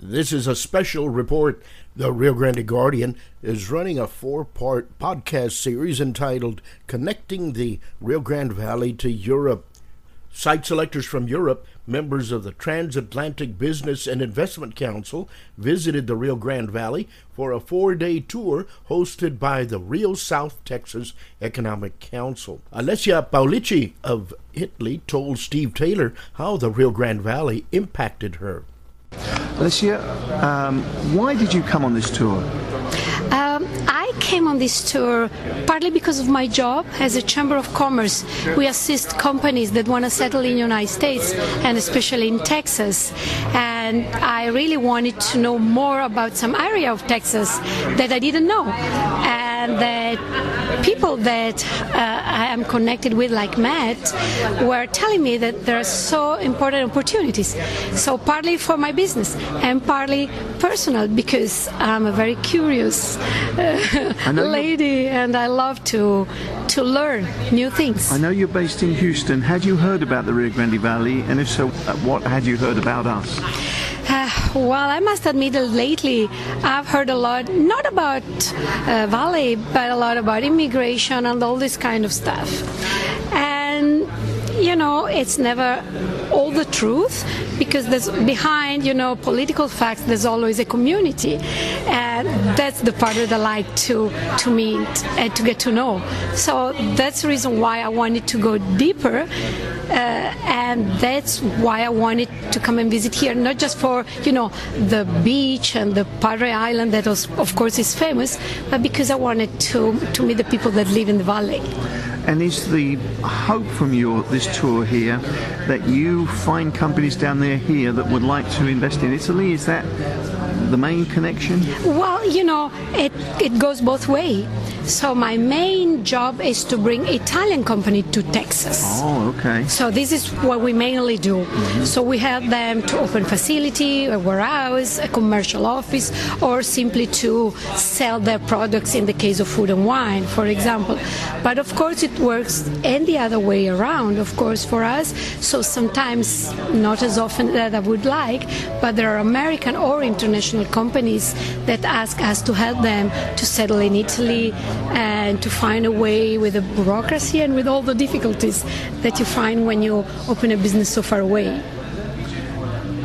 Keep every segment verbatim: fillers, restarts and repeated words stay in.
This is a special report. The Rio Grande Guardian is running a four-part podcast series entitled Connecting the Rio Grande Valley to Europe. Site selectors from Europe, members of the Transatlantic Business and Investment Council, visited the Rio Grande Valley for a four-day tour hosted by the Rio South Texas Economic Council. Alessia Paolici of Italy told Steve Taylor how the Rio Grande Valley impacted her. Alessia, um, why did you come on this tour? Um, I came on this tour partly because of my job as a Chamber of Commerce. We assist companies that want to settle in the United States and especially in Texas. And I really wanted to know more about some area of Texas that I didn't know. And that people that uh, I am connected with, like Matt, were telling me that there are so important opportunities. So partly for my business and partly personal, because I'm a very curious uh, lady and I love to to learn new things. I know you're based in Houston. Had you heard about the Rio Grande Valley? And if so, what had you heard about us? Uh, well, I must admit that lately I've heard a lot, not about uh, Valley, but a lot about immigration and all this kind of stuff. And, you know, it's never all the truth, because there's behind, you know, political facts, there's always a community. And that's the part that I like to, to meet and to get to know. So that's the reason why I wanted to go deeper. Uh, and that's why I wanted to come and visit here, not just for, you know, the beach and the Padre Island that was, of course is famous, but because I wanted to, to meet the people that live in the valley. And is the hope from your this tour here that you find companies down there here that would like to invest in Italy? Is that the main connection? Well, you know, it, it goes both ways. So my main job is to bring Italian company to Texas. Oh, okay. So this is what we mainly do. Mm-hmm. So we help them to open facility, a warehouse, a commercial office, or simply to sell their products in the case of food and wine, for example. But of course it works and the other way around, of course, for us. So sometimes, not as often that I would like, but there are American or international companies that ask us to help them to settle in Italy, and to find a way with the bureaucracy and with all the difficulties that you find when you open a business so far away.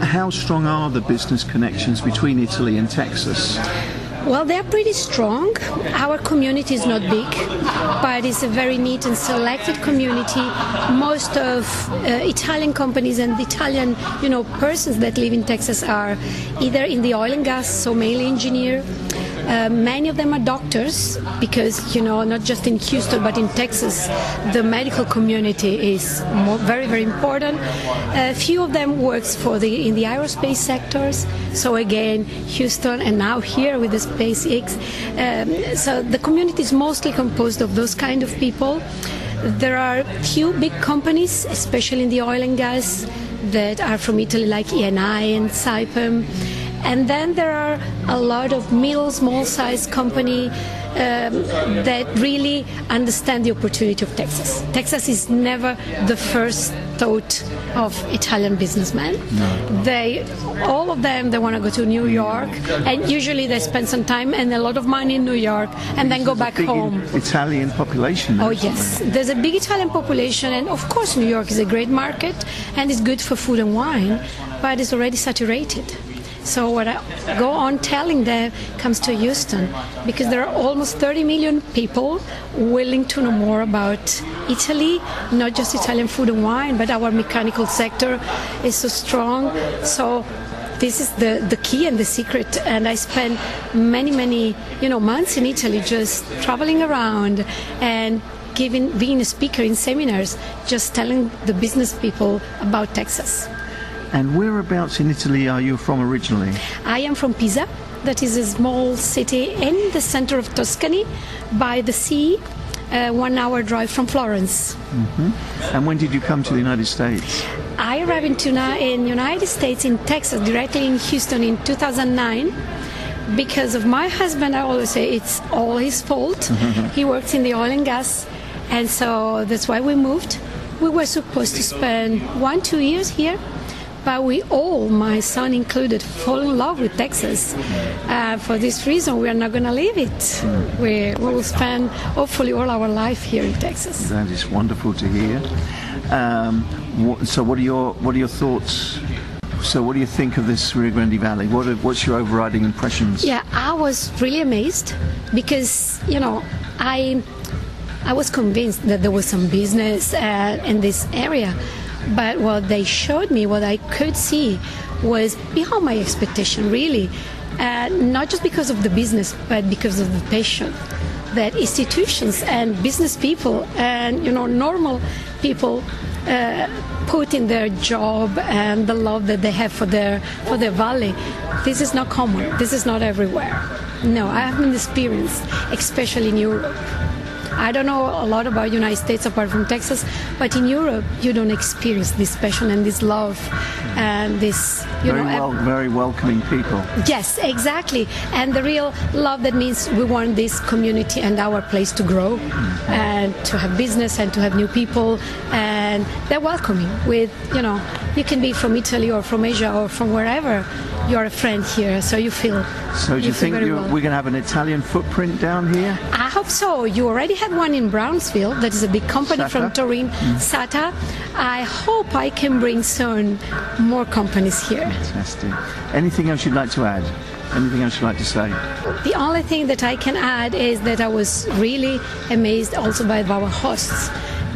How strong are the business connections between Italy and Texas? Well, they're pretty strong. Our community is not big, but it's a very neat and selected community. Most of uh, Italian companies and Italian, you know, persons that live in Texas are either in the oil and gas, so mainly engineer. Uh, many of them are doctors because, you know, not just in Houston but in Texas, the medical community is more, very, very important. A uh, few of them works for the in the aerospace sectors. So again, Houston and now here with the SpaceX. Um, so the community is mostly composed of those kind of people. There are few big companies, especially in the oil and gas, that are from Italy, like E N I and Saipem. And then there are a lot of middle, small-sized company um, that really understand the opportunity of Texas. Texas is never the first thought of Italian businessmen. No. They, all of them, they want to go to New York, and usually they spend some time and a lot of money in New York, and then go back home. Italian population. Oh yes, there's a big Italian population, and of course New York is a great market, and it's good for food and wine, but it's already saturated. So what I go on telling them comes to Houston, because there are almost thirty million people willing to know more about Italy, not just Italian food and wine, but our mechanical sector is so strong. So this is the, the key and the secret. And I spent many, many, you know, months in Italy just traveling around and giving, being a speaker in seminars, just telling the business people about Texas. And whereabouts in Italy are you from originally? I am from Pisa, that is a small city in the center of Tuscany, by the sea, uh, one hour drive from Florence. Mm-hmm. And when did you come to the United States? I arrived in the United States, in Texas, directly in Houston in two thousand nine. Because of my husband, I always say it's all his fault. He works in the oil and gas, and so that's why we moved. We were supposed to spend one, two years here. But we all, my son included, fall in love with Texas. Uh, for this reason, we are not going to leave it. We, we will spend, hopefully, all our life here in Texas. That is wonderful to hear. Um, wh so what are your, what are your thoughts? So what do you think of this Rio Grande Valley? What are, what's your overriding impressions? Yeah, I was really amazed because, you know, I, I was convinced that there was some business uh, in this area. But what they showed me, what I could see, was beyond my expectation, really. Uh, not just because of the business, but because of the passion that institutions and business people and, you know, normal people uh, put in their job and the love that they have for their, for their valley. This is not common. This is not everywhere. No, I haven't experienced, especially in Europe. I don't know a lot about the United States apart from Texas, but in Europe you don't experience this passion and this love and this, you very know... Well, very welcoming people. Yes, exactly. And the real love that means we want this community and our place to grow and to have business and to have new people, and they're welcoming with, you know, you can be from Italy or from Asia or from wherever. You're a friend here, so you feel. So do you think you're, well. we're going to have an Italian footprint down here? I hope so. You already had one in Brownsville. That is a big company, SATA, from Turin, mm. SATA. I hope I can bring soon more companies here. Fantastic. Anything else you'd like to add? Anything else you'd like to say? The only thing that I can add is that I was really amazed also by our hosts.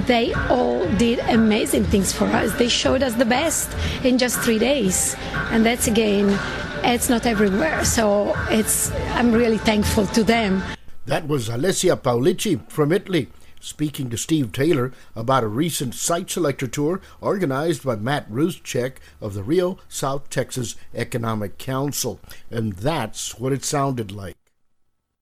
They all did amazing things for us. They showed us the best in just three days. And that's, again, it's not everywhere. So it's, I'm really thankful to them. That was Alessia Paolici from Italy, speaking to Steve Taylor about a recent site selector tour organized by Matt Ruschek of the Rio South Texas Economic Council. And that's what it sounded like.